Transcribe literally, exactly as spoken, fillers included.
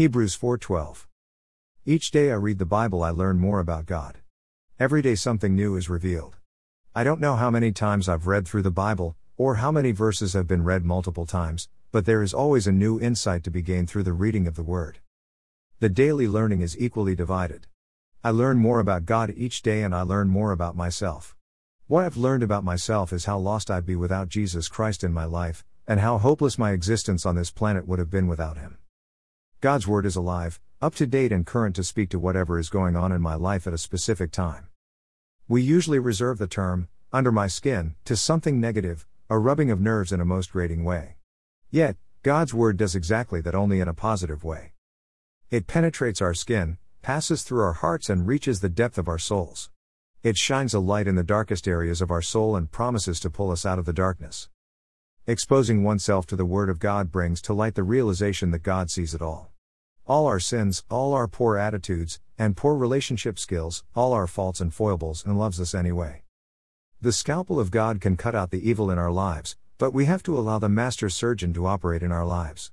Hebrews four twelve. Each day I read the Bible, I learn more about God. Every day something new is revealed. I don't know how many times I've read through the Bible, or how many verses have been read multiple times, but there is always a new insight to be gained through the reading of the Word. The daily learning is equally divided. I learn more about God each day, and I learn more about myself. What I've learned about myself is how lost I'd be without Jesus Christ in my life, and how hopeless my existence on this planet would have been without Him. God's Word is alive, up to date and current to speak to whatever is going on in my life at a specific time. We usually reserve the term, under my skin, to something negative, a rubbing of nerves in a most grating way. Yet, God's Word does exactly that, only in a positive way. It penetrates our skin, passes through our hearts, and reaches the depth of our souls. It shines a light in the darkest areas of our soul and promises to pull us out of the darkness. Exposing oneself to the Word of God brings to light the realization that God sees it all. All our sins, all our poor attitudes, and poor relationship skills, all our faults and foibles, and loves us anyway. The scalpel of God can cut out the evil in our lives, but we have to allow the master surgeon to operate in our lives.